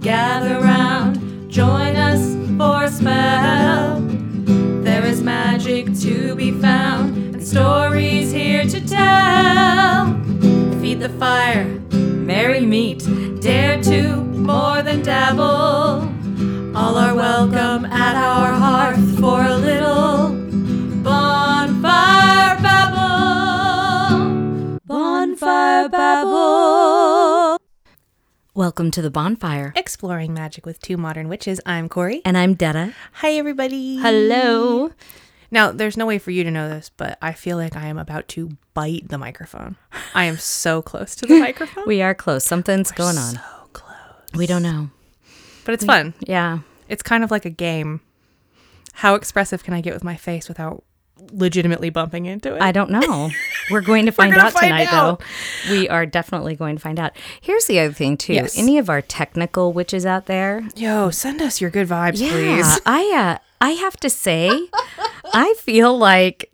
gather round, join us for a spell. There is magic to be found, and stories here to tell. Feed the fire, merry meet, dare to more than dabble. All are welcome at our hearth for a little bonfire babble. Bonfire babble. Welcome to the bonfire. Exploring magic with two modern witches. I'm Corey. And I'm Detta. Hi, everybody. Hello. Now, there's no way for you to know this, but I feel like I am about to bite the microphone. I am so close to the microphone. We are close. Something's going on. So close. We don't know. But it's fun. Yeah. It's kind of like a game. How expressive can I get with my face without legitimately bumping into it? I don't know. We're going to find out tonight, though. We are definitely going to find out. Here's the other thing, too. Yes. Any of our technical witches out there? Yo, send us your good vibes, please. I have to say, I feel like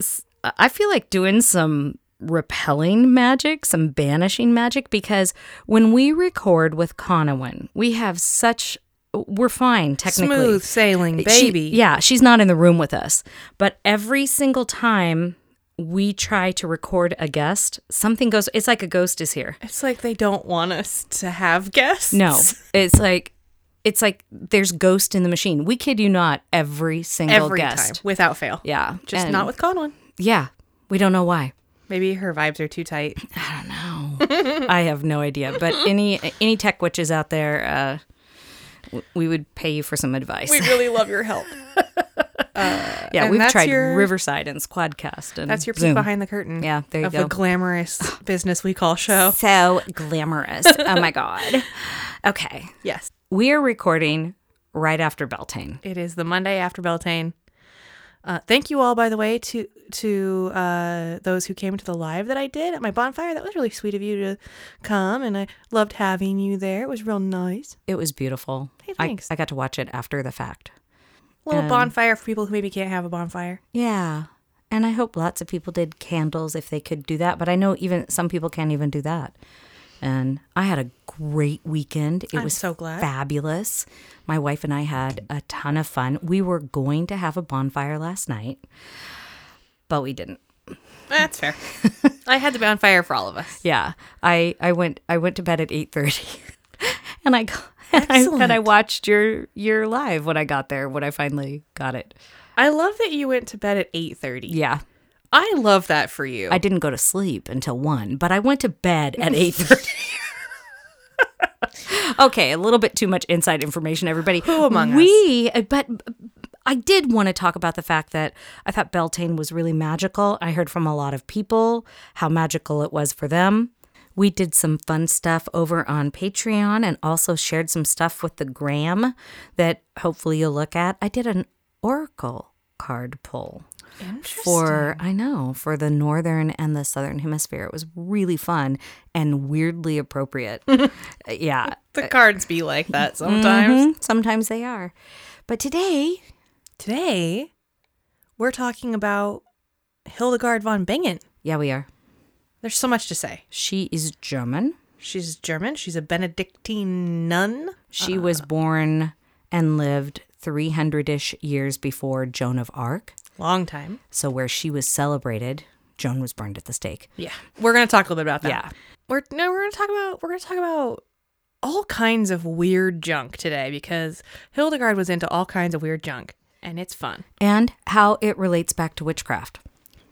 doing some repelling magic, some banishing magic, because when we record with Conowin, we're fine technically. Smooth sailing, baby. She's not in the room with us. But every single time we try to record a guest, something goes. It's like a ghost is here. It's like they don't want us to have guests. No, it's like there's ghost in the machine. We kid you not. Every guest time, without fail. Yeah, just not with Conwin. Yeah, we don't know why. Maybe her vibes are too tight. I don't know. I have no idea. But any tech witches out there. We would pay you for some advice. We'd really love your help. We've tried Riverside and Squadcast. And that's your peek behind the curtain. Yeah, there you go. Of the glamorous business we call show. So glamorous. Oh, my God. Okay. Yes. We are recording right after Beltane. It is the Monday after Beltane. Thank you all, by the way, to those who came to the live that I did at my bonfire. That was really sweet of you to come, and I loved having you there. It was real nice. It was beautiful. Hey, thanks. I got to watch it after the fact. A little bonfire for people who maybe can't have a bonfire. Yeah, and I hope lots of people did candles if they could do that, but I know even some people can't even do that. And I had a great weekend. It was so glad. Fabulous. My wife and I had a ton of fun. We were going to have a bonfire last night, but we didn't. That's fair. I had the bonfire for all of us. Yeah. I went to bed at 8:30 and I watched your live when I got there, when I finally got it. I love that you went to bed at 8:30. Yeah. I love that for you. I didn't go to sleep until 1, but I went to bed at 8:30. Okay, a little bit too much inside information, everybody. Who among us? But I did want to talk about the fact that I thought Beltane was really magical. I heard from a lot of people how magical it was for them. We did some fun stuff over on Patreon and also shared some stuff with the Gram that hopefully you'll look at. I did an oracle card pull. Interesting. For the northern and the southern hemisphere. It was really fun and weirdly appropriate. Yeah. The cards be like that sometimes. Mm-hmm. Sometimes they are. But today, we're talking about Hildegard von Bingen. Yeah, we are. There's so much to say. She is German. She's German. She's a Benedictine nun. She was born and lived 300-ish years before Joan of Arc. Long time. So where she was celebrated, Joan was burned at the stake. Yeah. We're going to talk a little bit about that. Yeah. We're going to talk about all kinds of weird junk today, because Hildegard was into all kinds of weird junk, and it's fun. And how it relates back to witchcraft.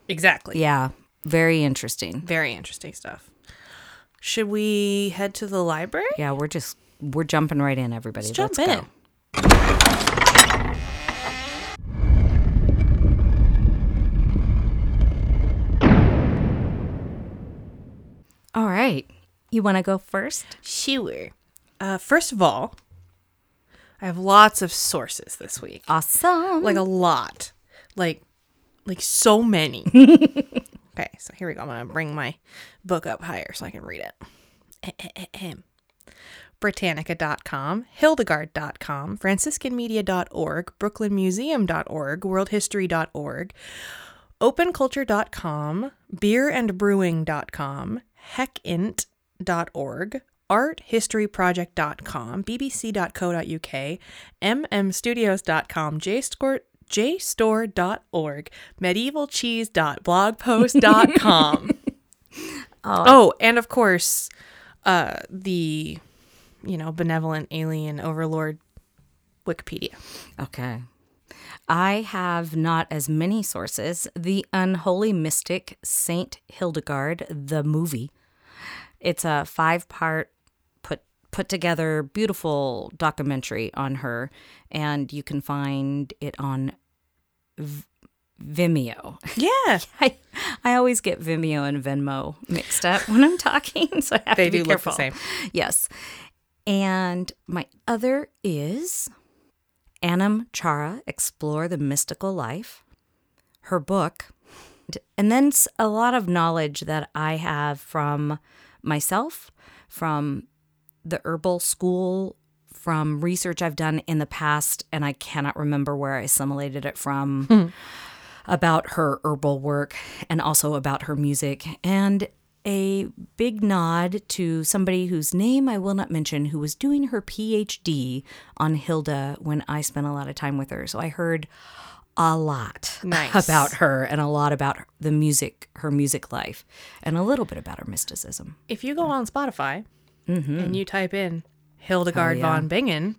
Exactly. Yeah. Very interesting. Very interesting stuff. Should we head to the library? Yeah, we're jumping right in, everybody. Let's jump in. All right. You want to go first? Sure. First of all, I have lots of sources this week. Awesome. Like a lot. Like so many. Okay, so here we go. I'm going to bring my book up higher so I can read it. Britannica.com, Hildegard.com, FranciscanMedia.org, BrooklynMuseum.org, WorldHistory.org, OpenCulture.com, BeerAndBrewing.com, HeckInt.org, arthistoryproject.com, bbc.co.uk, mmstudios.com, jstore.org, medievalcheese.blogpost.com. Oh, and of course, the, you know, benevolent alien overlord Wikipedia. Okay. I have not as many sources. The Unholy Mystic, Saint Hildegard, the movie. It's a 5-part put together beautiful documentary on her, and you can find it on Vimeo. Yeah. I always get Vimeo and Venmo mixed up when I'm talking, so I have to be careful. They do look the same. Yes. And my other is Annam Chara, Explore the Mystical Life, her book, and then a lot of knowledge that I have from myself, from the herbal school, from research I've done in the past, and I cannot remember where I assimilated it from, about her herbal work and also about her music. And a big nod to somebody whose name I will not mention, who was doing her PhD on Hilda when I spent a lot of time with her. So I heard a lot about her and a lot about the music, her music life, and a little bit about her mysticism. If you go on Spotify and you type in Hildegard von Bingen,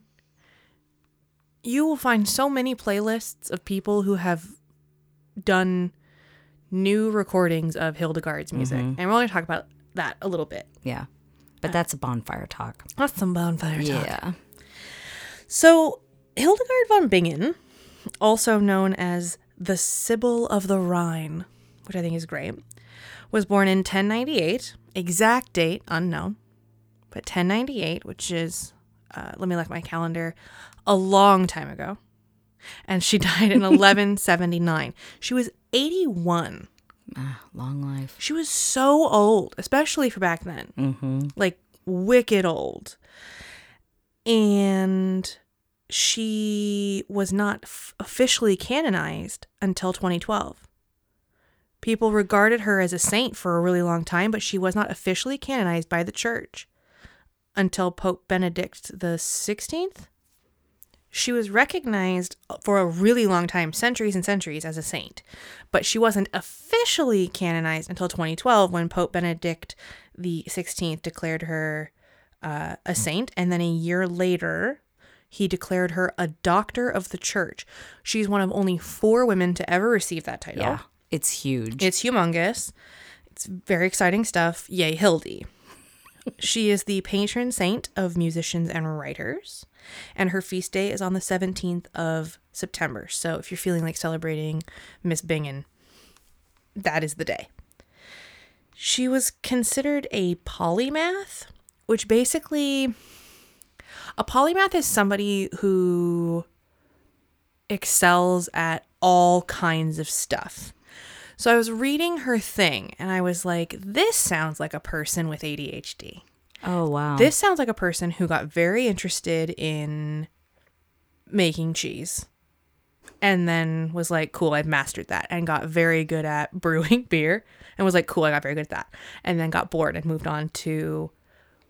you will find so many playlists of people who have done new recordings of Hildegard's music. And we're going to talk about that a little bit. Yeah. But that's a bonfire talk. That's some bonfire talk. Yeah. So Hildegard von Bingen, also known as the Sibyl of the Rhine, which I think is great, was born in 1098. Exact date unknown. But 1098, which is, let me look at my calendar, a long time ago. And she died in 1179. She was 81. Long life. She was so old, especially for back then. Like, wicked old. And she was not officially canonized until 2012. People regarded her as a saint for a really long time, but she was not officially canonized by the church until Pope Benedict the 16th. She was recognized for a really long time, centuries and centuries, as a saint, but she wasn't officially canonized until 2012 when Pope Benedict the 16th declared her a saint, and then a year later, he declared her a doctor of the church. She's one of only 4 women to ever receive that title. Yeah, it's huge. It's humongous. It's very exciting stuff. Yay, Hildy. She is the patron saint of musicians and writers, and her feast day is on the 17th of September. So if you're feeling like celebrating Miss Bingen, that is the day. She was considered a polymath, which basically, a polymath is somebody who excels at all kinds of stuff. So I was reading her thing, and I was like, this sounds like a person with ADHD. Oh, wow. This sounds like a person who got very interested in making cheese and then was like, cool, I've mastered that, and got very good at brewing beer and was like, cool, I got very good at that, and then got bored and moved on to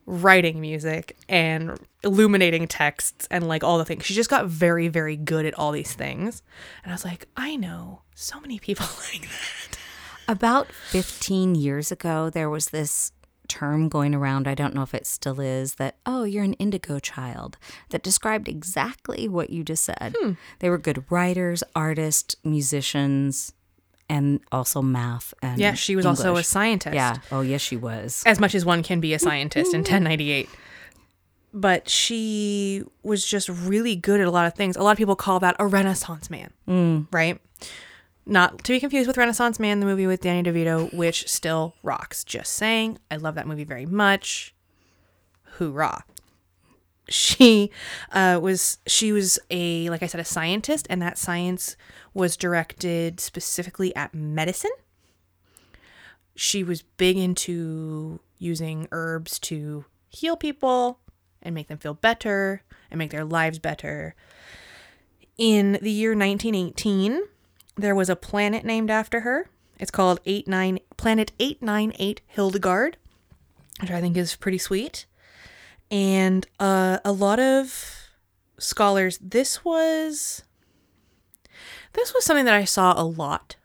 writing music and illuminating texts and like all the things. She just got very, very good at all these things. And I was like, I know so many people like that. About 15 years ago, there was this term going around, I don't know if it still is, that, oh, you're an indigo child, that described exactly what you just said. They were good writers, artists, musicians, and also math and yeah, she was English. Also a scientist. Yeah. Oh, yes, she was. As much as one can be a scientist in 1098. But she was just really good at a lot of things. A lot of people call that a Renaissance man, right? Not to be confused with Renaissance Man, the movie with Danny DeVito, which still rocks. Just saying. I love that movie very much. Hoorah. She was a, like I said, a scientist, and that science was directed specifically at medicine. She was big into using herbs to heal people and make them feel better and make their lives better. In the year 1918, there was a planet named after her. It's called Planet 898 Hildegard, which I think is pretty sweet. And a lot of scholars, this was something that I saw a lot.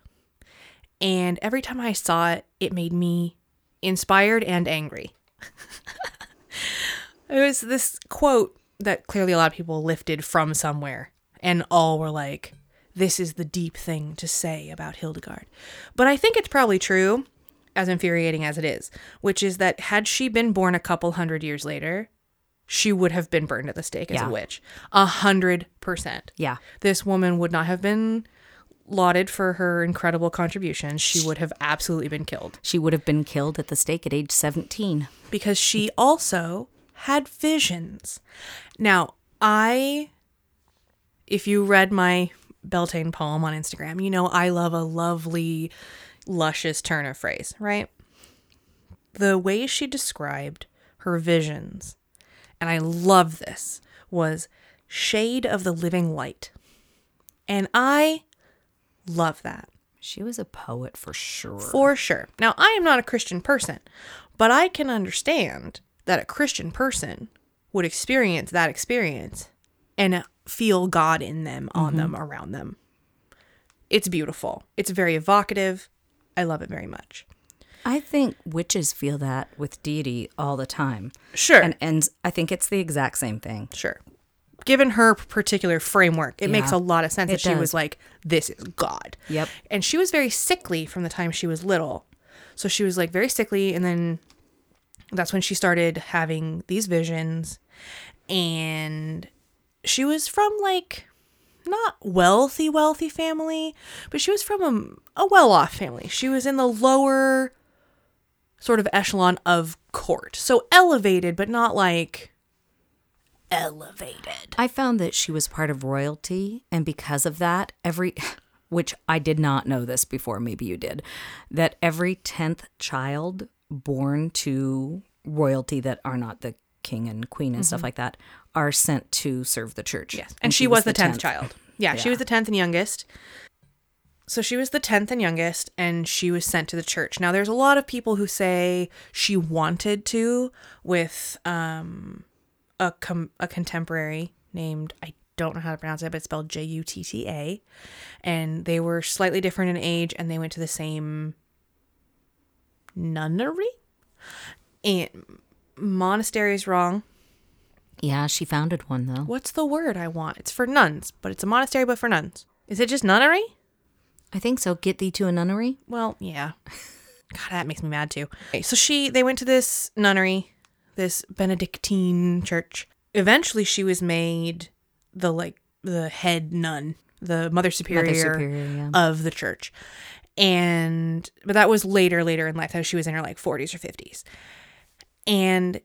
And every time I saw it, it made me inspired and angry. It was this quote that clearly a lot of people lifted from somewhere. And all were like, this is the deep thing to say about Hildegard. But I think it's probably true, as infuriating as it is, which is that had she been born a couple hundred years later, she would have been burned at the stake as a witch. 100%. Yeah. This woman would not have been lauded for her incredible contributions. She would have absolutely been killed. She would have been killed at the stake at age 17. Because she also had visions. Now, if you read my Beltane poem on Instagram, you know I love a lovely, luscious turn of phrase, right? The way she described her visions, and I love this, was shade of the living light. And I love that. She was a poet for sure. For sure. Now, I am not a Christian person, but I can understand that a Christian person would experience that experience and feel God in them, on them, around them. It's beautiful. It's very evocative. I love it very much. I think witches feel that with deity all the time. Sure. And I think it's the exact same thing. Sure. Given her particular framework, it makes a lot of sense that she was like, this is God. Yep. And she was very sickly from the time she was little. So she was like very sickly, and then that's when she started having these visions. And she was from like... not wealthy family, but she was from a well-off family. She was in the lower sort of echelon of court. So elevated, but not like elevated. I found that she was part of royalty, and because of that, which I did not know this before, maybe you did, that every 10th child born to royalty that are not the king and queen and stuff like that are sent to serve the church. Yes. And she was the 10th child. Yeah, she was the 10th and youngest. So she was the 10th and youngest, and she was sent to the church. Now, there's a lot of people who say she wanted to, with a contemporary named, I don't know how to pronounce it, but it's spelled Jutta. And they were slightly different in age, and they went to the same nunnery? And monastery is wrong. Yeah, she founded one, though. What's the word I want? It's for nuns, but it's a monastery, but for nuns. Is it just nunnery? I think so. Get thee to a nunnery? Well, yeah. God, that makes me mad, too. Okay, so they went to this nunnery, this Benedictine church. Eventually, she was made the head nun, the Mother Superior of the church. But that was later in life. She was in her, 40s or 50s. And...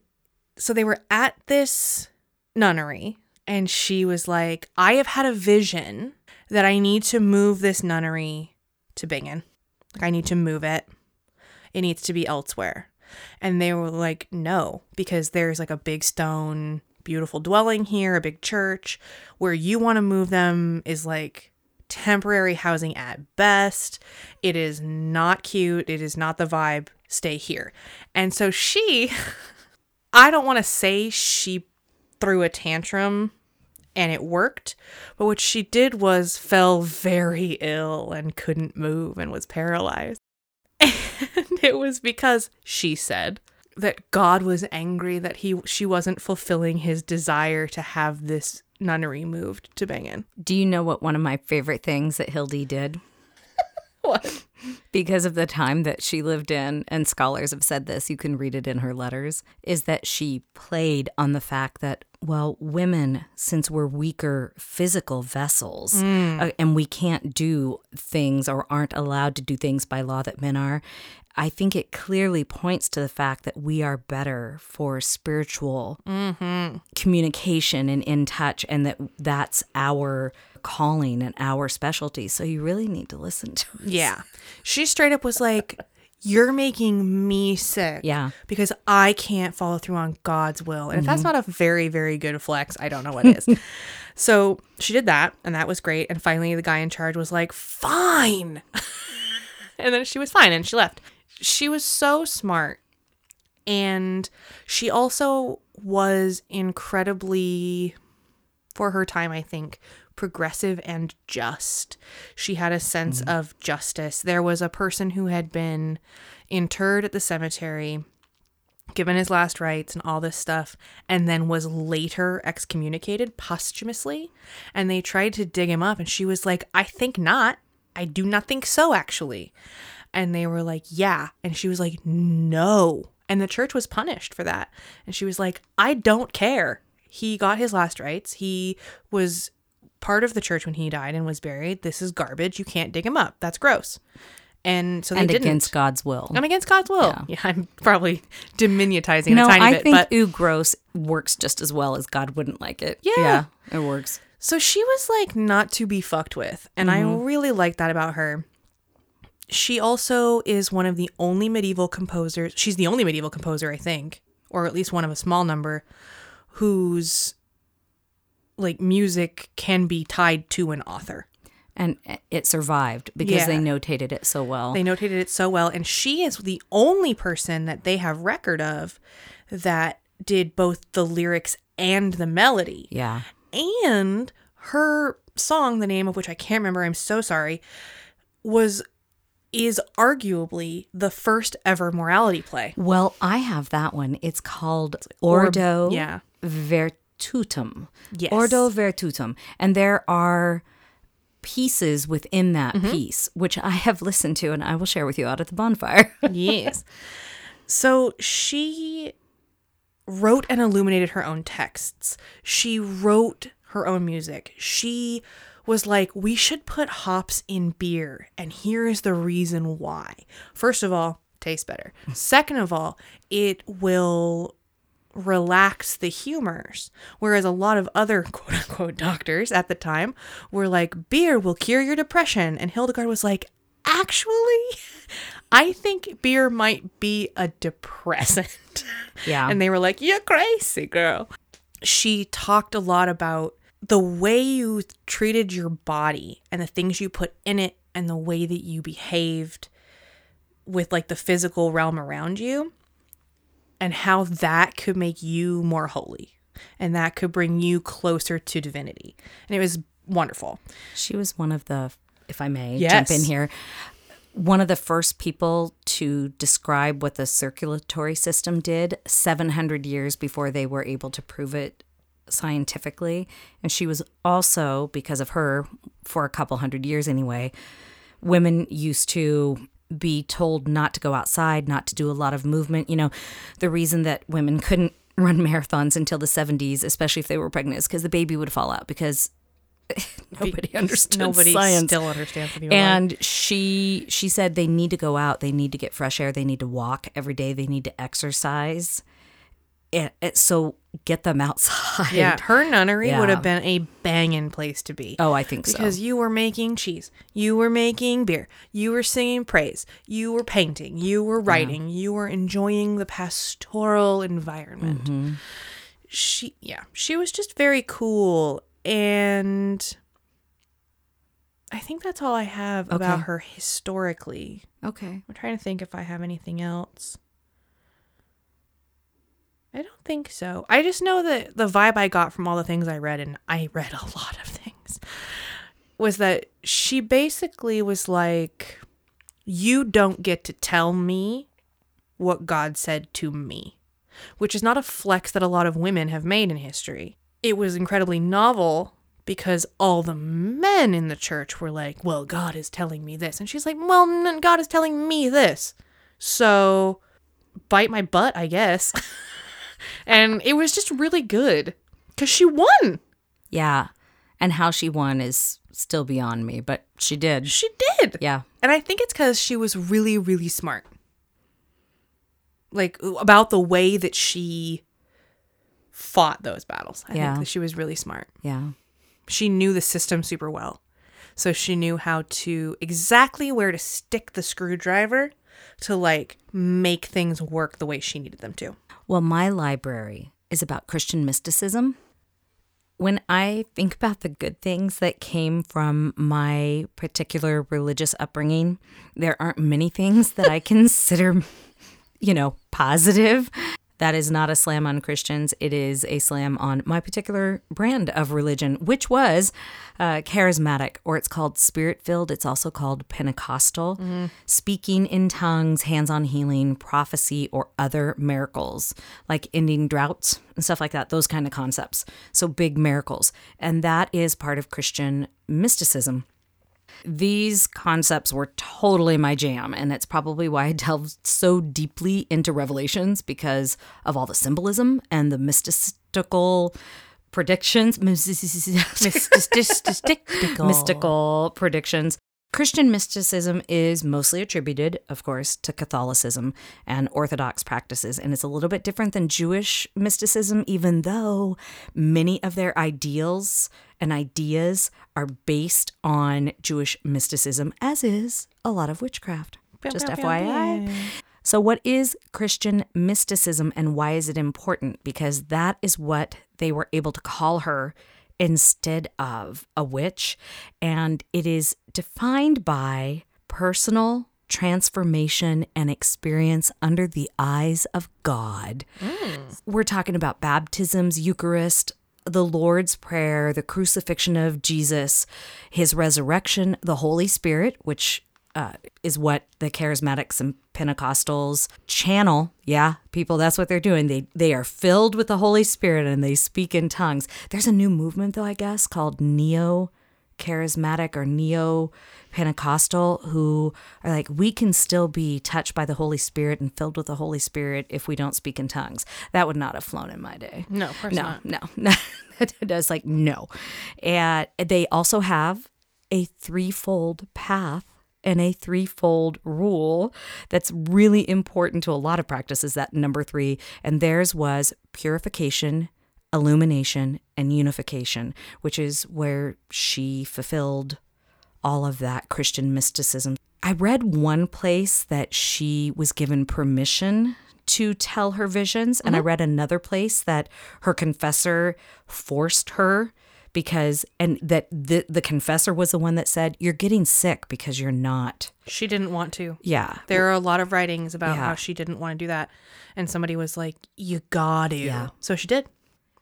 so they were at this nunnery, and she was like, I have had a vision that I need to move this nunnery to Bingen. I need to move it. It needs to be elsewhere. And they were like, no, because there's a big stone, beautiful dwelling here, a big church. Where you want to move them is temporary housing at best. It is not cute. It is not the vibe. Stay here. And so she... I don't want to say she threw a tantrum and it worked, but what she did was fell very ill and couldn't move and was paralyzed. And it was because she said that God was angry that she wasn't fulfilling his desire to have this nunnery moved to Bingen. Do you know what one of my favorite things that Hildy did? What? Because of the time that she lived in, and scholars have said this, you can read it in her letters, is that she played on the fact that, well, women, since we're weaker physical vessels, and we can't do things or aren't allowed to do things by law that men are, I think it clearly points to the fact that we are better for spiritual communication and in touch, and that's our calling and our specialty. So you really need to listen to us. Yeah. She straight up was like, you're making me sick. Yeah. Because I can't follow through on God's will. And if that's not a very, very good flex, I don't know what is. So she did that, and that was great. And finally, the guy in charge was like, fine. And then she was fine, and she left. She was so smart. And she also was incredibly, for her time, I think, progressive and just. She had a sense of justice. There was a person who had been interred at the cemetery, given his last rites and all this stuff, and then was later excommunicated posthumously. And they tried to dig him up, and she was like, I think not. I do not think so, actually. And they were like, yeah. And she was like, no. And the church was punished for that. And she was like, I don't care. He got his last rites. He was part of the church when he died and was buried. This is garbage. You can't dig him up. That's gross. And so they didn't. And against God's will. And against God's will. Yeah, I'm probably diminutizing a tiny bit. No, I think ooh, gross works just as well as God wouldn't like it. Yeah. It works. So she was like not to be fucked with. And I really like that about her. She also is one of the only medieval composers. She's the only medieval composer, I think, or at least one of a small number, whose like music can be tied to an author. And it survived because they notated it so well. They notated it so well. And she is the only person that they have record of that did both the lyrics and the melody. Yeah. And her song, the name of which I can't remember, I'm so sorry, is arguably the first ever morality play. Well, I have that one. It's called Ordo Virtutum. Yes. Ordo Virtutum. And there are pieces within that piece, which I have listened to and I will share with you out at the bonfire. Yes. So she wrote and illuminated her own texts. She wrote her own music. She was like, we should put hops in beer, and here is the reason why. First of all, tastes better. Second of all, it will relax the humors, whereas a lot of other quote-unquote doctors at the time were like, beer will cure your depression, and Hildegard was like, actually, I think beer might be a depressant. Yeah. And they were like, you're crazy, girl. She talked a lot about the way you treated your body and the things you put in it and the way that you behaved with like the physical realm around you, and how that could make you more holy, and that could bring you closer to divinity. And it was wonderful. She was one of the, if I may jump in here, one of the first people to describe what the circulatory system did 700 years before they were able to prove it scientifically. And she was also, because of her, for a couple hundred years anyway, women used to be told not to go outside, not to do a lot of movement. You know, the reason that women couldn't run marathons until the 70s, especially if they were pregnant, is because the baby would fall out, because nobody understood science. Nobody still understands the people. And she said they need to go out, they need to get fresh air, they need to walk every day, they need to exercise. So get them outside. Yeah, her nunnery would have been a banging place to be. Oh, I think so. Because you were making cheese. You were making beer. You were singing praise. You were painting. You were writing. You were enjoying the pastoral environment. Mm-hmm. She was just very cool. And I think that's all I have about her historically. Okay. I'm trying to think if I have anything else. I don't think so. I just know that the vibe I got from all the things I read, and I read a lot of things, was that she basically was like, you don't get to tell me what God said to me, which is not a flex that a lot of women have made in history. It was incredibly novel because all the men in the church were like, well, God is telling me this. And she's like, well, God is telling me this. So bite my butt, I guess. And it was just really good because she won. Yeah. And how she won is still beyond me, but she did. She did. Yeah. And I think it's because she was really, really smart. Like about the way that she fought those battles. I think that she was really smart. Yeah. She knew the system super well. So she knew how to exactly where to stick the screwdriver to like make things work the way she needed them to. Well, my library is about Christian mysticism. When I think about the good things that came from my particular religious upbringing, there aren't many things that I consider you know, positive. That is not a slam on Christians. It is a slam on my particular brand of religion, which was charismatic, or it's called spirit-filled. It's also called Pentecostal, speaking in tongues, hands-on healing, prophecy, or other miracles, like ending droughts and stuff like that, those kind of concepts. So big miracles. And that is part of Christian mysticism. These concepts were totally my jam, and it's probably why I delved so deeply into Revelations, because of all the symbolism and the mystical predictions. Mystical predictions. Christian mysticism is mostly attributed, of course, to Catholicism and Orthodox practices, and it's a little bit different than Jewish mysticism, even though many of their ideals and ideas are based on Jewish mysticism, as is a lot of witchcraft. Just FYI. So what is Christian mysticism, and why is it important? Because that is what they were able to call her instead of a witch, and it is defined by personal transformation and experience under the eyes of God. We're talking about baptisms, Eucharist, the Lord's Prayer, the crucifixion of Jesus, his resurrection, the Holy Spirit, which is what the charismatics and Pentecostals channel. Yeah, people, that's what they're doing. They are filled with the Holy Spirit and they speak in tongues. There's a new movement, though, I guess, called neo-charismatic or neo-Pentecostal, who are like, we can still be touched by the Holy Spirit and filled with the Holy Spirit if we don't speak in tongues. That would not have flown in my day. No, of course not. No. That's like, no. And they also have a threefold path and a threefold rule that's really important to a lot of practices, that number three. And theirs was purification, illumination, and unification, which is where she fulfilled all of that Christian mysticism. I read one place that she was given permission to tell her visions, and I read another place that her confessor forced her. Because, and that the confessor was the one that said, you're getting sick because you're not. She didn't want to. Yeah. There are a lot of writings about how she didn't want to do that. And somebody was like, you got to. Yeah. So she did.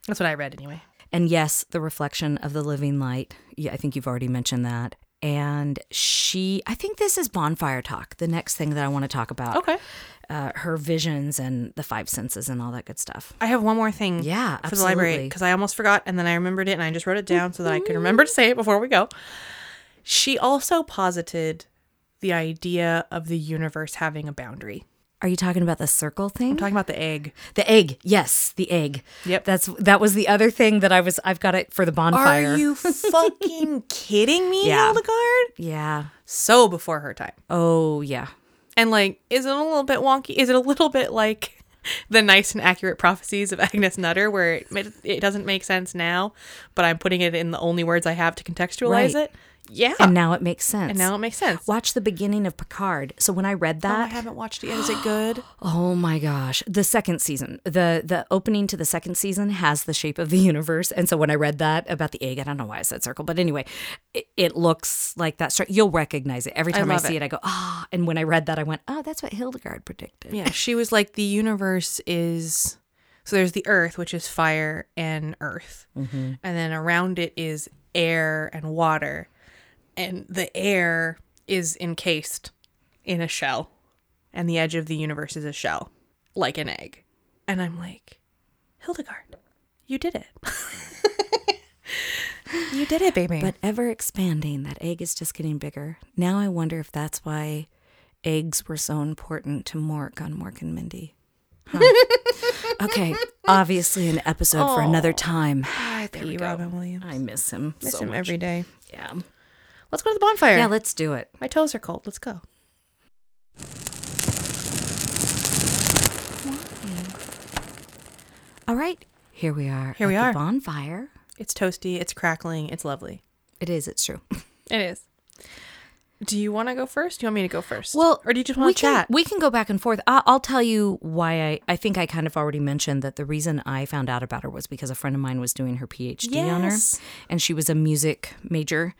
That's what I read anyway. And yes, the reflection of the living light. Yeah, I think you've already mentioned that. And she, I think this is bonfire talk, the next thing that I want to talk about. Okay. Her visions and the five senses and all that good stuff. I have one more thing for the library, because I almost forgot, and then I remembered it, and I just wrote it down so that I could remember to say it before we go. She also posited the idea of the universe having a boundary. Are you talking about the circle thing? I'm talking about the egg. The egg. Yes, the egg. Yep. That was the other thing that I've got it for the bonfire. Are you fucking kidding me, Hildegard? Yeah. So before her time. Oh, yeah. And like, is it a little bit wonky? Is it a little bit like the nice and accurate prophecies of Agnes Nutter, where it doesn't make sense now, but I'm putting it in the only words I have to contextualize it? Yeah. And now it makes sense. Watch the beginning of Picard. So when I read that. Oh, I haven't watched it yet. Is it good? Oh my gosh. The second season. The opening to the second season has the shape of the universe. And so when I read that about the egg, I don't know why I said circle. But anyway, it looks like that. You'll recognize it. Every time I see it, I go, oh. And when I read that, I went, oh, that's what Hildegard predicted. Yeah. She was like, the universe is. So there's the earth, which is fire and earth. Mm-hmm. And then around it is air and water. And the air is encased in a shell. And the edge of the universe is a shell, like an egg. And I'm like, Hildegard, you did it. You did it, baby. But ever expanding, that egg is just getting bigger. Now I wonder if that's why eggs were so important to Mork on Mork and Mindy. Huh. Okay, obviously an episode for another time. There we go. Robin Williams. I miss him. Miss him so much. Every day. Yeah. Let's go to the bonfire. Yeah, let's do it. My toes are cold. Let's go. All right. Here we are. The bonfire. It's toasty. It's crackling. It's lovely. It is. It's true. It is. Do you want to go first? Do you want me to go first? Well, or do you just want to chat? We can go back and forth. I'll tell you why I think I kind of already mentioned that the reason I found out about her was because a friend of mine was doing her PhD on her. And she was a music major.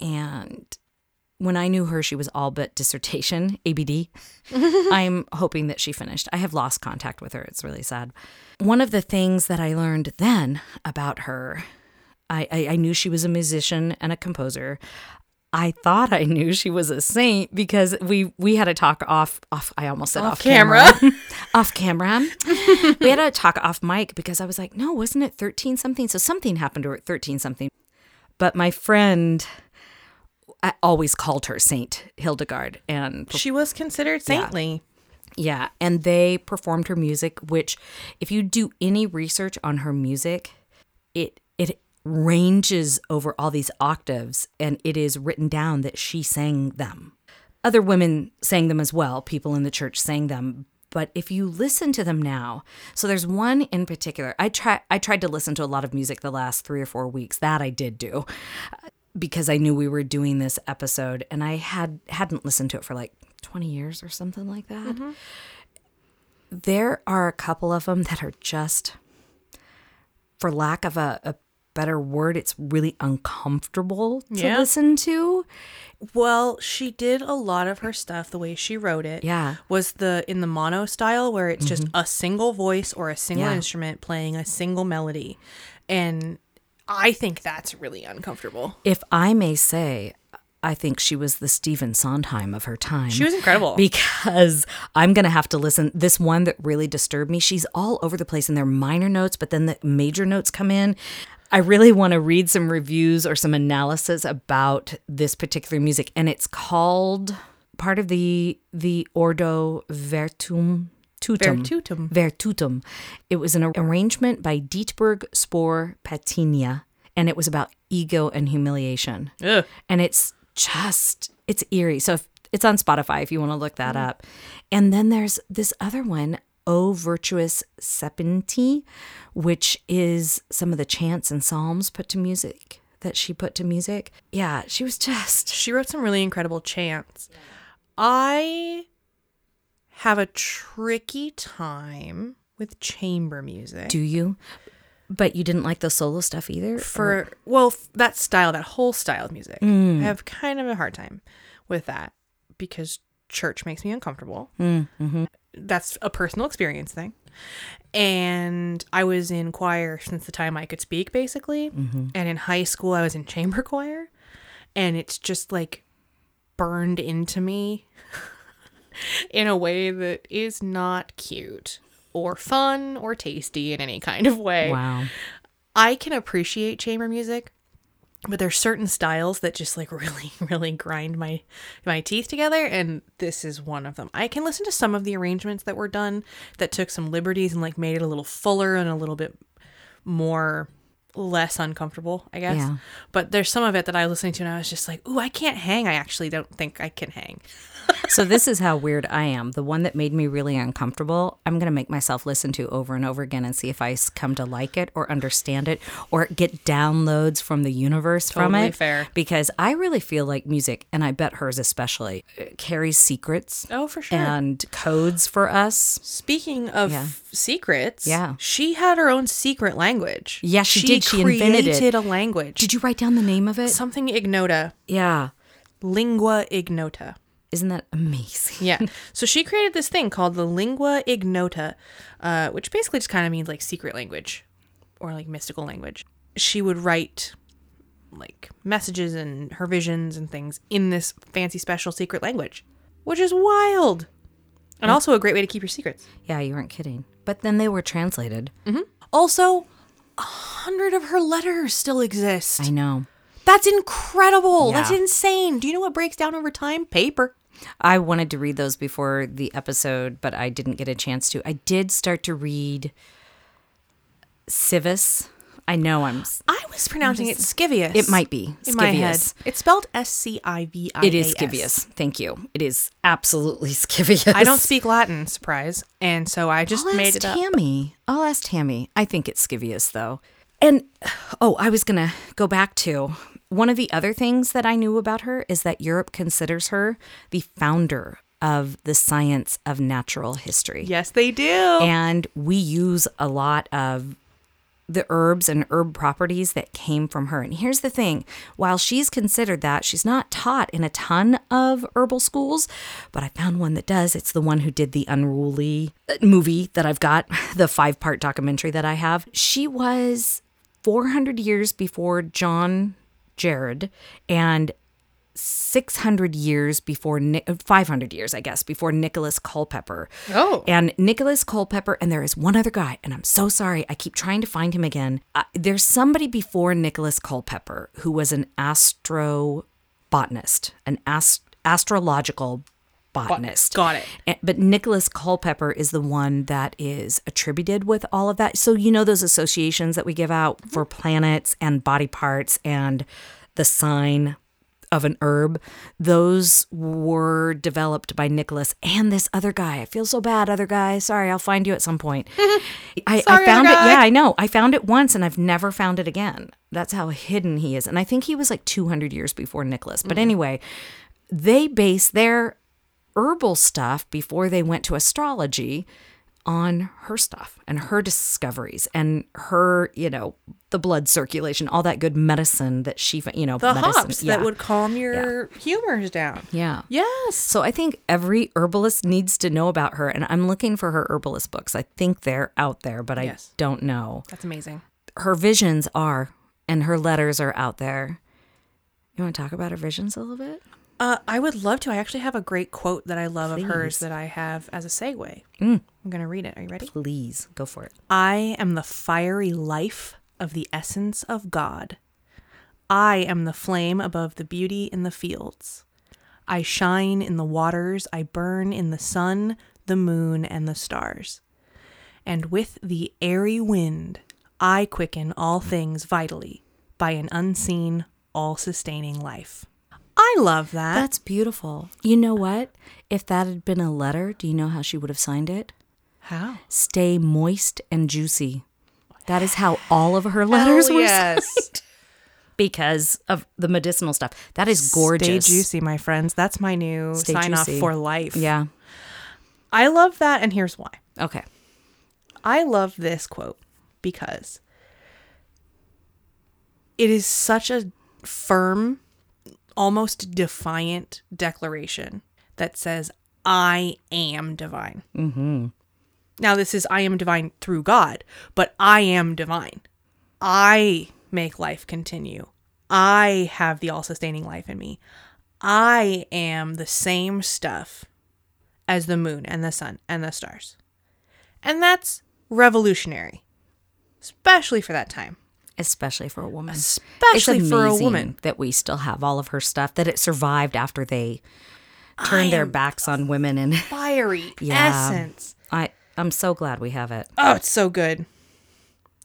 And When I knew her, she was all but dissertation, ABD. I'm hoping that she finished. I have lost contact with her. It's really sad. One of the things that I learned then about her, I knew she was a musician and a composer. I thought I knew she was a saint because we had a talk off. I almost said off camera. Off camera. We had a talk off mic because I was like, no, wasn't it 13 something? So something happened to her at 13 something. But my friend, I always called her Saint Hildegard. And she was considered saintly. Yeah. And they performed her music, which if you do any research on her music, it ranges over all these octaves, and it is written down that she sang them. Other women sang them as well. People in the church sang them. But if you listen to them now, so there's one in particular. I tried to listen to a lot of music the last 3 or 4 weeks. That I did do because I knew we were doing this episode, and I hadn't listened to it for like 20 years or something like that. Mm-hmm. There are a couple of them that are just, for lack of a better word, it's really uncomfortable to listen to. Well, she did a lot of her stuff, the way she wrote it, was in the mono style, where it's just a single voice or a single instrument playing a single melody. And I think that's really uncomfortable. If I may say, I think she was the Stephen Sondheim of her time. She was incredible. Because I'm going to have to listen. This one that really disturbed me, she's all over the place in their minor notes, but then the major notes come in. I really want to read some reviews or some analysis about this particular music. And it's called part of the Ordo Virtutum. It was an arrangement by Dietberg Spohr Patinia, and it was about ego and humiliation. Ugh. And it's eerie. So it's on Spotify if you want to look that up. And then there's this other one, O Virtuous Sepinti, which is some of the chants and psalms put to music. Yeah, she wrote some really incredible chants. Yeah. I have a tricky time with chamber music. Do you? But you didn't like the solo stuff either? That whole style of music. Mm. I have kind of a hard time with that because church makes me uncomfortable. Mm-hmm. That's a personal experience thing. And I was in choir since the time I could speak, basically. Mm-hmm. And in high school, I was in chamber choir. And it's just like burned into me in a way that is not cute or fun or tasty in any kind of way. Wow. I can appreciate chamber music, but there's certain styles that just like really, really grind my teeth together, and this is one of them. I can listen to some of the arrangements that were done that took some liberties and like made it a little fuller and a little bit more less uncomfortable, I guess. Yeah. But there's some of it that I was listening to and I was just like, ooh, I can't hang. I actually don't think I can hang. So this is how weird I am. The one that made me really uncomfortable, I'm going to make myself listen to over and over again and see if I come to like it or understand it or get downloads from the universe from it. Totally fair. Because I really feel like music, and I bet hers especially, carries secrets. Oh, for sure. And codes for us. Speaking of secrets, she had her own secret language. Yeah, she did. She created a language. Did you write down the name of it? Something Ignota. Yeah. Lingua Ignota. Isn't that amazing? Yeah. So she created this thing called the Lingua Ignota, which basically just kind of means like secret language or like mystical language. She would write like messages and her visions and things in this fancy special secret language, which is wild. And also a great way to keep your secrets. Yeah, you weren't kidding. But then they were translated. Mm-hmm. Also, 100 of her letters still exist. I know. That's incredible. Yeah. That's insane. Do you know what breaks down over time? Paper. I wanted to read those before the episode, but I didn't get a chance to. I did start to read Scivias. I know I was pronouncing it Scivias. It might be. In Scivias. My head. It's spelled S-C-I-V-I-A-S. It is Scivias. Thank you. It is absolutely Scivias. I don't speak Latin, surprise. And so I just made it up. I'll ask Tammy. I think it's Scivias, though. And, I was going to go back to one of the other things that I knew about her is that Europe considers her the founder of the science of natural history. Yes, they do. And we use a lot of the herbs and herb properties that came from her. And here's the thing, while she's considered that, she's not taught in a ton of herbal schools, but I found one that does. It's the one who did the Unruly movie that I've got, the 5-part documentary that I have. She was 400 years before John Gerard and 600 years before, 500 years, I guess, before Nicholas Culpeper. Oh. And Nicholas Culpeper, and there is one other guy, and I'm so sorry, I keep trying to find him again. There's somebody before Nicholas Culpeper who was an astrobotanist, an astrological botanist. Got it. But Nicholas Culpeper is the one that is attributed with all of that. So you know those associations that we give out for planets and body parts and the sign of an herb, those were developed by Nicholas and this other guy. I feel so bad, other guy. Sorry, I'll find you at some point. I found it. Yeah, I know. I found it once and I've never found it again. That's how hidden he is. And I think he was like 200 years before Nicholas. But anyway, they base their herbal stuff before they went to astrology on her stuff and her discoveries and her, you know, the blood circulation, all that good medicine that she, you know, the hops that would calm your humors down. Yeah. Yes. So I think every herbalist needs to know about her, and I'm looking for her herbalist books. I think they're out there, but I don't know. That's amazing. Her visions are, and her letters are out there. You want to talk about her visions a little bit? I would love to. I actually have a great quote that I love of hers that I have as a segue. I'm going to read it. Are you ready? Please, go for it. I am the fiery life of the essence of God. I am the flame above the beauty in the fields. I shine in the waters. I burn in the sun, the moon, and the stars. And with the airy wind, I quicken all things vitally by an unseen, all-sustaining life. I love that. That's beautiful. You know what? If that had been a letter, do you know how she would have signed it? How? Stay moist and juicy. That is how all of her letters were signed. Because of the medicinal stuff. That is gorgeous. Stay juicy, my friends. That's my new sign-off for life. Yeah. I love that, and here's why. Okay. I love this quote because it is such a firm, almost defiant declaration that says, I am divine. Mm-hmm. Now, this is I am divine through God, but I am divine. I make life continue. I have the all-sustaining life in me. I am the same stuff as the moon and the sun and the stars. And that's revolutionary, especially for that time. Especially for a woman. Especially for a woman. That we still have all of her stuff, that it survived after they turned their backs on women. And fiery essence. I'm so glad we have it. Oh, it's so good.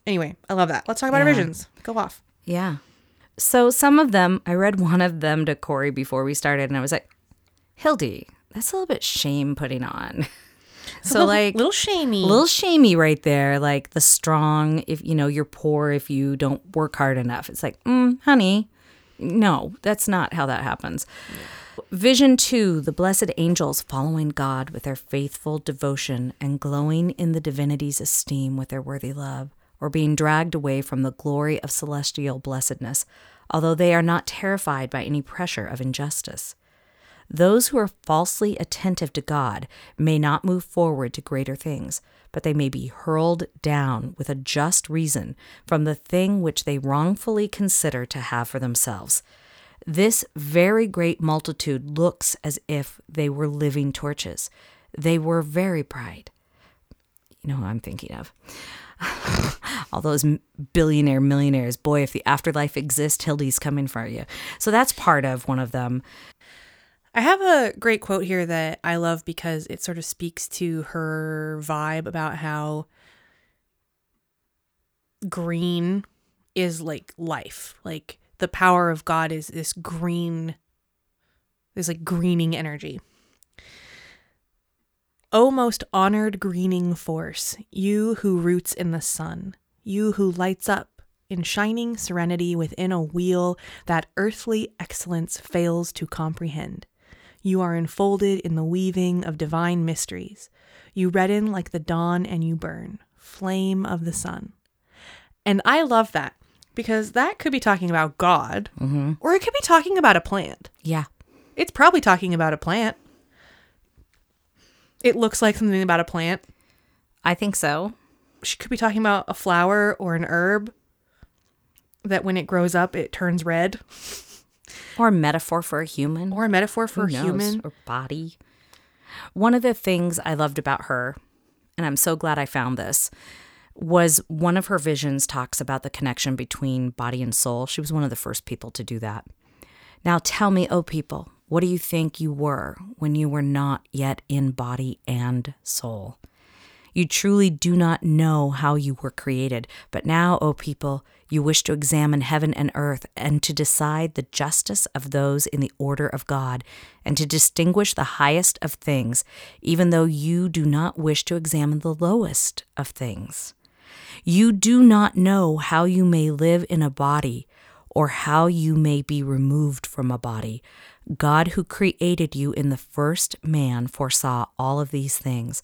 Anyway, I love that. Let's talk about our visions. Go off. Yeah. So some of them, I read one of them to Corey before we started, and I was like, Hildy, that's a little bit shame putting on. So like little shamey right there. Like the strong, if you know, you're poor if you don't work hard enough. It's like, honey, no, that's not how that happens. Yeah. Vision 2, the blessed angels following God with their faithful devotion and glowing in the divinity's esteem with their worthy love, or being dragged away from the glory of celestial blessedness, although they are not terrified by any pressure of injustice. Those who are falsely attentive to God may not move forward to greater things, but they may be hurled down with a just reason from the thing which they wrongfully consider to have for themselves. This very great multitude looks as if they were living torches. They were very bright. You know who I'm thinking of. All those billionaire millionaires. Boy, if the afterlife exists, Hildy's coming for you. So that's part of one of them. I have a great quote here that I love because it sort of speaks to her vibe about how green is like life. Like the power of God is this green, this like greening energy. O most honored greening force, you who roots in the sun, you who lights up in shining serenity within a wheel that earthly excellence fails to comprehend. You are enfolded in the weaving of divine mysteries. You redden like the dawn and you burn, flame of the sun. And I love that, because that could be talking about God, mm-hmm. or it could be talking about a plant. Yeah. It's probably talking about a plant. It looks like something about a plant. I think so. She could be talking about a flower or an herb that when it grows up, it turns red. Or a metaphor for a human. Or a metaphor for a human. Or body. One of the things I loved about her, and I'm so glad I found this, was one of her visions talks about the connection between body and soul. She was one of the first people to do that. Now tell me, oh people, what do you think you were when you were not yet in body and soul? You truly do not know how you were created. But now, O people, you wish to examine heaven and earth and to decide the justice of those in the order of God and to distinguish the highest of things, even though you do not wish to examine the lowest of things. You do not know how you may live in a body or how you may be removed from a body. God, who created you in the first man, foresaw all of these things.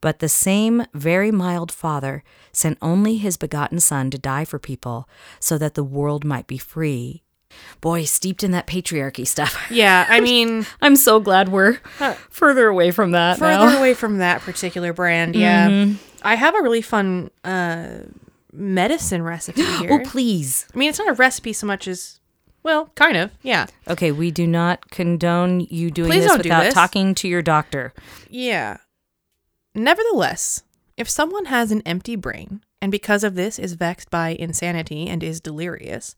But the same very mild Father sent only his begotten Son to die for people so that the world might be free. Boy, steeped in that patriarchy stuff. Yeah, I mean... I'm so glad we're further away from that now. Further away from that particular brand, yeah. Mm-hmm. I have a really fun medicine recipe here. Oh, please. I mean, it's not a recipe so much as... Well, kind of, yeah. Okay, we do not condone you doing this without talking to your doctor. Yeah. Nevertheless, if someone has an empty brain, and because of this is vexed by insanity and is delirious,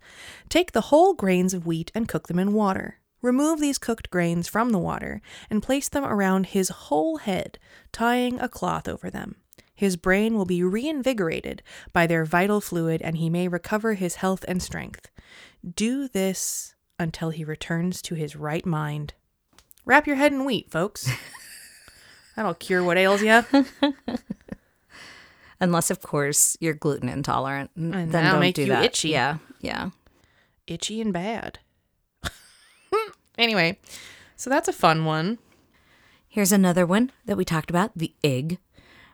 take the whole grains of wheat and cook them in water. Remove these cooked grains from the water, and place them around his whole head, tying a cloth over them. His brain will be reinvigorated by their vital fluid, and he may recover his health and strength. Do this until he returns to his right mind. Wrap your head in wheat, folks. That'll cure what ails you. Unless, of course, you're gluten intolerant. And then that'll don't make do you that. Itchy. Yeah, yeah. Itchy and bad. Anyway, so that's a fun one. Here's another one that we talked about, the egg.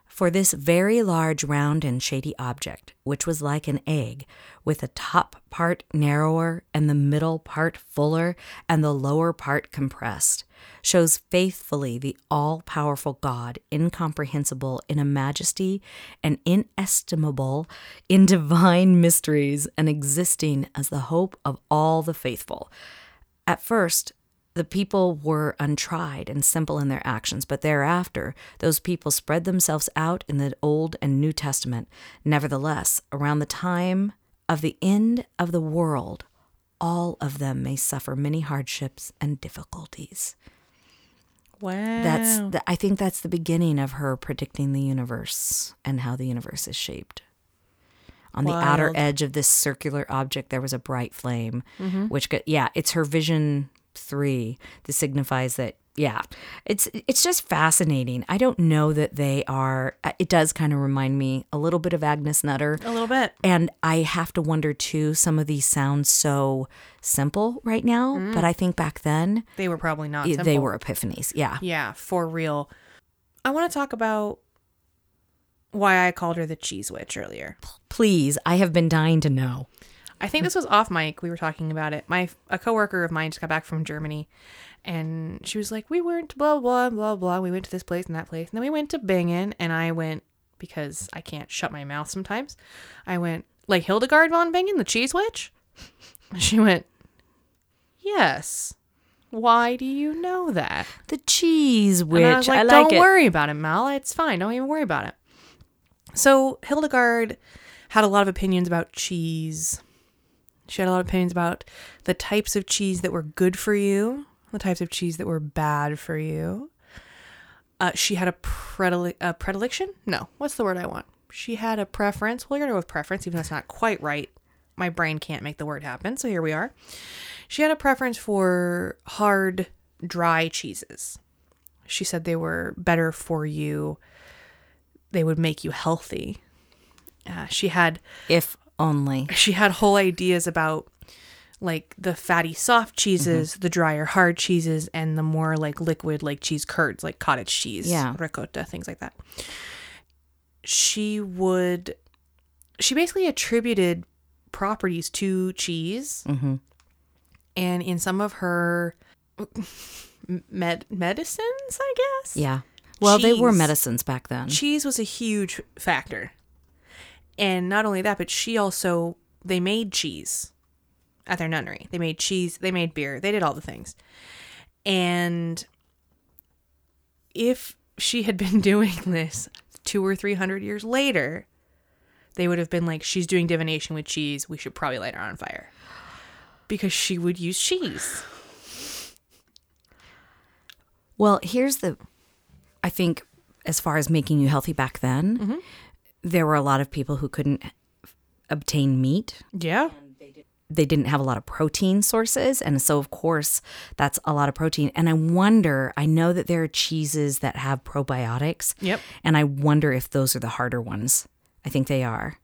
For this very large, round, and shady object, which was like an egg, with the top part narrower and the middle part fuller and the lower part compressed, shows faithfully the all-powerful God, incomprehensible in a majesty and inestimable in divine mysteries and existing as the hope of all the faithful. At first, the people were untried and simple in their actions, but thereafter, those people spread themselves out in the Old and New Testament. Nevertheless, around the time of the end of the world, all of them may suffer many hardships and difficulties. Wow. I think that's the beginning of her predicting the universe and how the universe is shaped. On the outer edge of this circular object, there was a bright flame, mm-hmm. which could, yeah, it's her vision... 3. This signifies that, yeah, it's just fascinating. I don't know that they are. It does kind of remind me a little bit of Agnes Nutter. A little bit. And I have to wonder, too, some of these sound so simple right now. Mm. But I think back then. They were probably not simple. They were epiphanies. Yeah. Yeah, for real. I want to talk about why I called her the cheese witch earlier. Please. I have been dying to know. I think this was off mic. We were talking about it. A coworker of mine just got back from Germany, and she was like, we went to blah, blah, blah, blah. We went to this place and that place. And then we went to Bingen, and I went, because I can't shut my mouth sometimes, I went, like Hildegard von Bingen, the cheese witch? And she went, yes. Why do you know that? The cheese witch. And I was like, don't worry about it, Mal. It's fine. Don't even worry about it. So Hildegard had a lot of opinions about cheese. She had a lot of opinions about the types of cheese that were good for you, the types of cheese that were bad for you. She had a predilection? No. What's the word I want? She had a preference. Well, you're going to go with preference, even though it's not quite right. My brain can't make the word happen, so here we are. She had a preference for hard, dry cheeses. She said they were better for you. They would make you healthy. She had whole ideas about like the fatty soft cheeses, mm-hmm. the drier hard cheeses, and the more like liquid like cheese curds, like cottage cheese, ricotta, things like that. She would she basically attributed properties to cheese. Mm-hmm. And in some of her medicines, I guess? Yeah. Well, cheese. They were medicines back then. Cheese was a huge factor. And not only that, but she also, they made cheese at their nunnery. They made cheese. They made beer. They did all the things. And if she had been doing this 200 or 300 years later, they would have been like, she's doing divination with cheese. We should probably light her on fire. Because she would use cheese. Well, here's the... I think as far as making you healthy back then, mm-hmm. there were a lot of people who couldn't obtain meat. Yeah. They didn't have a lot of protein sources. And so, of course, that's a lot of protein. And I wonder, I know that there are cheeses that have probiotics. Yep. And I wonder if those are the harder ones. I think they are.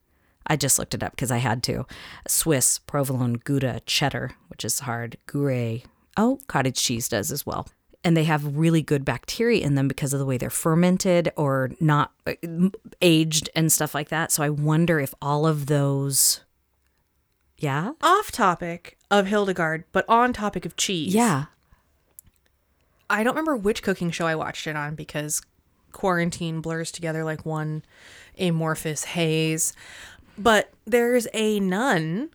I just looked it up because I had to. Swiss, provolone, Gouda, cheddar, which is hard, Gruyere. Oh, cottage cheese does as well. And they have really good bacteria in them because of the way they're fermented or not aged and stuff like that. So I wonder if all of those, yeah? Off topic of Hildegard, but on topic of cheese. Yeah. I don't remember which cooking show I watched it on because quarantine blurs together like one amorphous haze. But there's a nun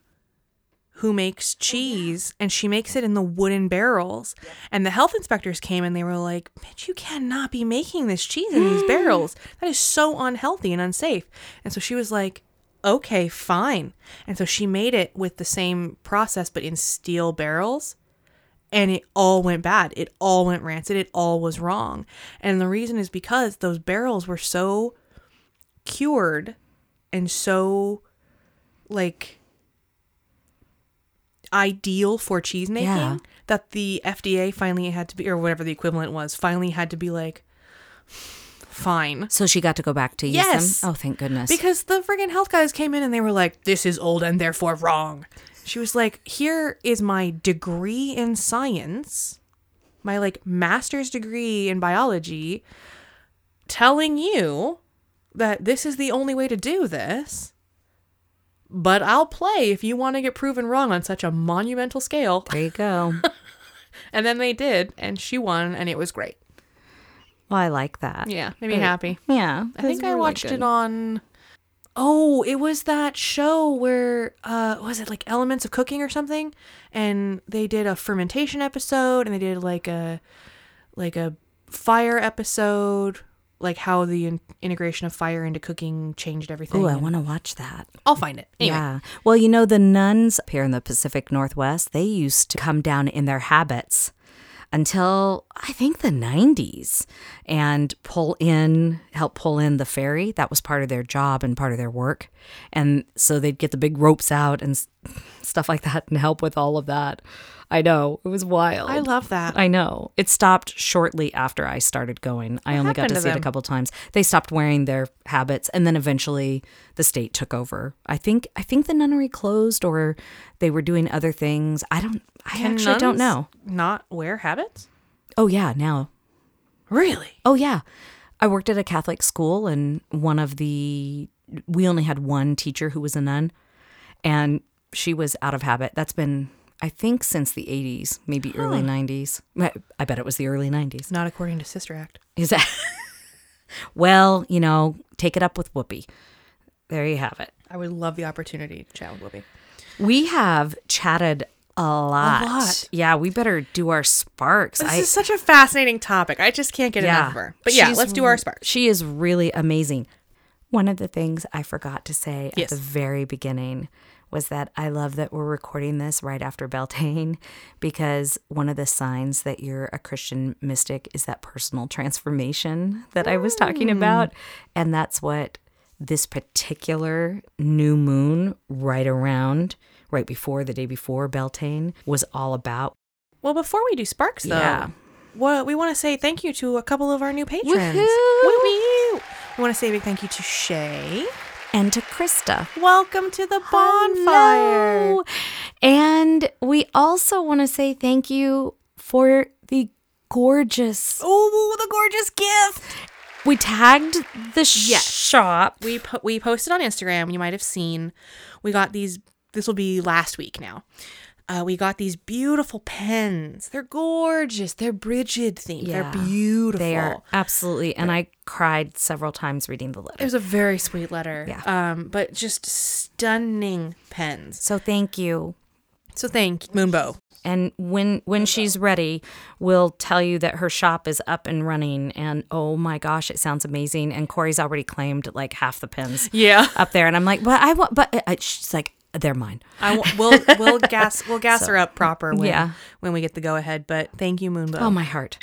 who makes cheese, and she makes it in the wooden barrels. Yep. And the health inspectors came, and they were like, bitch, you cannot be making this cheese in these barrels. That is so unhealthy and unsafe. And so she was like, okay, fine. And so she made it with the same process, but in steel barrels. And it all went bad. It all went rancid. It all was wrong. And the reason is because those barrels were so cured and so, like... ideal for cheese making, yeah. that the FDA finally had to be, or whatever the equivalent was, finally had to be like, fine. So she got to go back to use them? Oh, thank goodness. Because the friggin' health guys came in and they were like, this is old and therefore wrong. She was like, here is my degree in science, my like master's degree in biology, telling you that this is the only way to do this. But I'll play if you want to get proven wrong on such a monumental scale. There you go. And then they did, and she won, and it was great. Well, I like that. Yeah, made me happy. Yeah. I think I watched it on... Oh, it was that show where, was it like Elements of Cooking or something? And they did a fermentation episode, and they did like a fire episode... like how the integration of fire into cooking changed everything. Oh, I want to watch that. I'll find it. Anyway. Yeah. Well, you know, the nuns up here in the Pacific Northwest, they used to come down in their habits until I think the 90s and help pull in the ferry. That was part of their job and part of their work. And so they'd get the big ropes out and stuff like that and help with all of that. I know. It was wild. I love that. I know. It stopped shortly after I started going. I only got to see it a couple times. They stopped wearing their habits, and then eventually the state took over. I think the nunnery closed, or they were doing other things. I actually don't know. Not wear habits? Oh yeah, now. Really? Oh yeah. I worked at a Catholic school, and we only had one teacher who was a nun, and she was out of habit. That's been, I think, since the 80s, maybe early 90s. I bet it was the early 90s. Not according to Sister Act. Is that? Well, you know, take it up with Whoopi. There you have it. I would love the opportunity to chat with Whoopi. We have chatted a lot. Yeah, we better do our sparks. This is such a fascinating topic. I just can't get enough of her. But yeah, let's do our sparks. She is really amazing. One of the things I forgot to say at the very beginning was that I love that we're recording this right after Beltane, because one of the signs that you're a Christian mystic is that personal transformation that I was talking about. And that's what this particular new moon right before, the day before Beltane, was all about. Well, before we do sparks, though, we want to say thank you to a couple of our new patrons. Woohoo! We want to say a big thank you to Shay. And to Krista. Welcome to the bonfire. Hello. And we also want to say thank you for the gorgeous gift. We tagged the shop. We posted on Instagram. You might have seen. We got these. This will be last week now. We got these beautiful pens. They're gorgeous. They're Brigid themed. Yeah, they're beautiful. They are, absolutely. And I cried several times reading the letter. It was a very sweet letter. Yeah. But just stunning pens. So thank you. So thank Moonbow. And when she's ready, we'll tell you that her shop is up and running. And oh my gosh, it sounds amazing. And Corey's already claimed like half the pens. Yeah. Up there, and I'm like, well, I want, but she's like, they're mine. We'll gas her up proper when we get the go ahead. But thank you, Moonbow. Oh, my heart.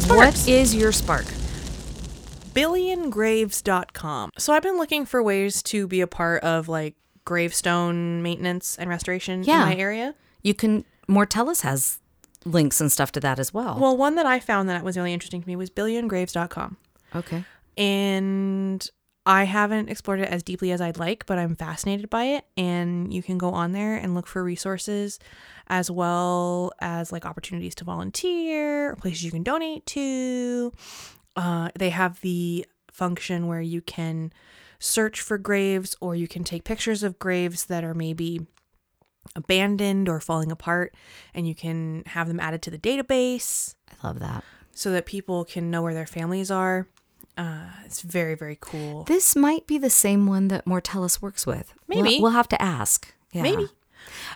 Sparks. What is your spark? BillionGraves.com. So I've been looking for ways to be a part of like gravestone maintenance and restoration in my area. You can. Mortellus has links and stuff to that as well. Well, one that I found that was really interesting to me was BillionGraves.com. Okay. And I haven't explored it as deeply as I'd like, but I'm fascinated by it. And you can go on there and look for resources as well as like opportunities to volunteer, places you can donate to. They have the function where you can search for graves, or you can take pictures of graves that are maybe abandoned or falling apart, and you can have them added to the database. I love that. So that people can know where their families are. It's very, very cool. This might be the same one that Mortellus works with. Maybe. We'll have to ask. Yeah. Maybe.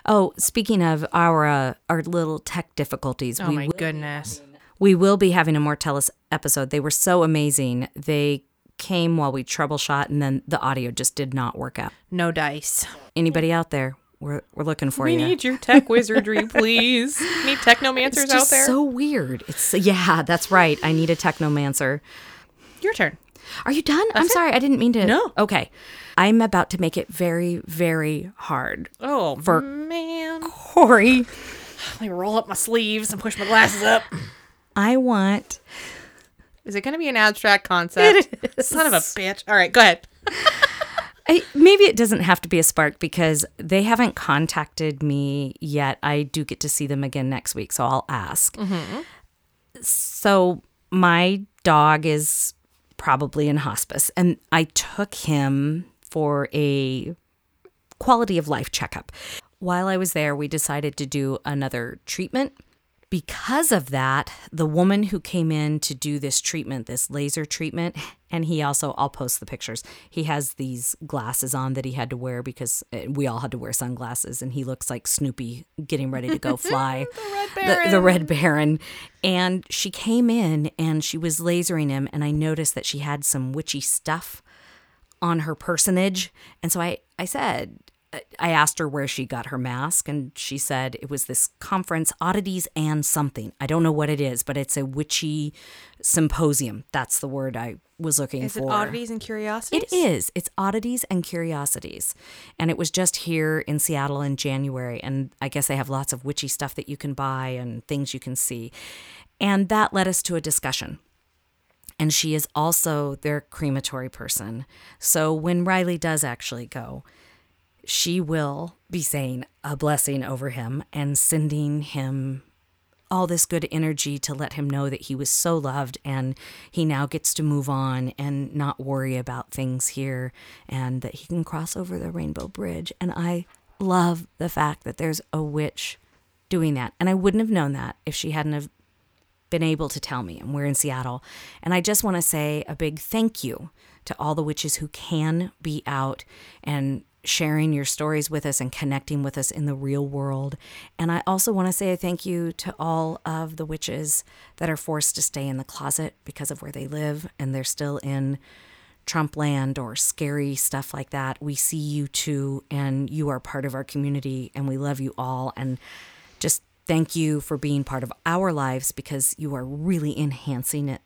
Oh, speaking of our little tech difficulties. Oh, my goodness. We will be having a Mortellus episode. They were so amazing. They came while we troubleshot, and then the audio just did not work out. No dice. Anybody out there? We're looking for you. We need your tech wizardry, please. We need technomancers out there. It's just so weird. That's right. I need a technomancer. Your turn. Are you done? That's I'm sorry. It? I didn't mean to. No. Okay. I'm about to make it very, very hard. Oh, for man. Corey. Let me roll up my sleeves and push my glasses up. I want. Is it going to be an abstract concept? It is. Son of a bitch. All right. Go ahead. Maybe it doesn't have to be a spark because they haven't contacted me yet. I do get to see them again next week, so I'll ask. Mm-hmm. So my dog is probably in hospice, and I took him for a quality of life checkup. While I was there, we decided to do another treatment. Because of that, the woman who came in to do this treatment, this laser treatment, and he also, I'll post the pictures, he has these glasses on that he had to wear because we all had to wear sunglasses, and he looks like Snoopy getting ready to go fly. The Red Baron. And she came in and she was lasering him, and I noticed that she had some witchy stuff on her personage. And so I asked her where she got her mask, and she said it was this conference, Oddities and something. I don't know what it is, but it's a witchy symposium. That's the word I was looking for. Is it Oddities and Curiosities? It is. It's Oddities and Curiosities. And it was just here in Seattle in January, and I guess they have lots of witchy stuff that you can buy and things you can see. And that led us to a discussion. And she is also their crematory person. So when Riley does actually go, she will be saying a blessing over him and sending him all this good energy to let him know that he was so loved, and he now gets to move on and not worry about things here, and that he can cross over the Rainbow Bridge. And I love the fact that there's a witch doing that. And I wouldn't have known that if she hadn't have been able to tell me, and we're in Seattle. And I just want to say a big thank you to all the witches who can be out and sharing your stories with us and connecting with us in the real world. And I also want to say a thank you to all of the witches that are forced to stay in the closet because of where they live, and they're still in Trump land or scary stuff like that. We see you too, and you are part of our community, and we love you all. And just thank you for being part of our lives because you are really enhancing it.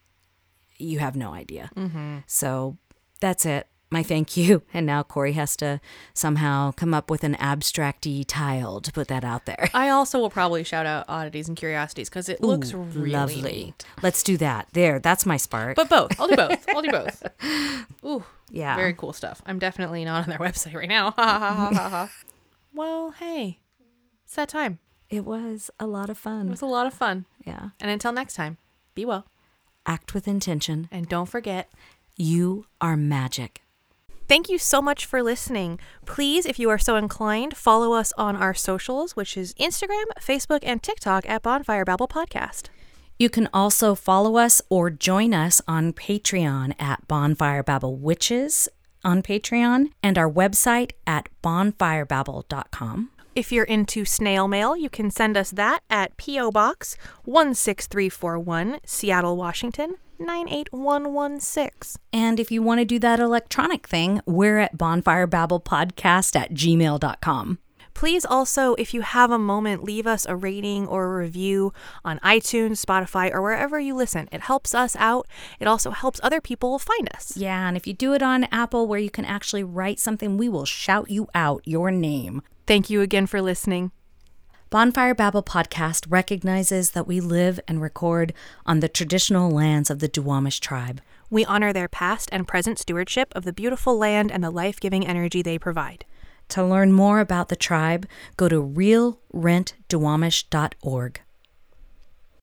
You have no idea. Mm-hmm. So that's it. My thank you. And now Corey has to somehow come up with an abstract-y tile to put that out there. I also will probably shout out Oddities and Curiosities because it looks really lovely. Neat. Let's do that. There, that's my spark. But both. I'll do both. Ooh, yeah. Very cool stuff. I'm definitely not on their website right now. Well, hey, it's that time. It was a lot of fun. It was a lot of fun. Yeah. And until next time, be well. Act with intention. And don't forget, you are magic. Thank you so much for listening. Please, if you are so inclined, follow us on our socials, which is Instagram, Facebook, and TikTok at Bonfire Babble Podcast. You can also follow us or join us on Patreon at Bonfire Babble Witches on Patreon and our website at bonfirebabble.com. If you're into snail mail, you can send us that at P.O. Box 16341, Seattle, Washington, 98116. And if you want to do that electronic thing, we're at bonfirebabblepodcast@gmail.com. Please also, if you have a moment, leave us a rating or a review on iTunes, Spotify, or wherever you listen. It helps us out. It also helps other people find us. Yeah, and if you do it on Apple where you can actually write something, we will shout you out your name. Thank you again for listening. Bonfire Babble Podcast recognizes that we live and record on the traditional lands of the Duwamish tribe. We honor their past and present stewardship of the beautiful land and the life-giving energy they provide. To learn more about the tribe, go to realrentduwamish.org.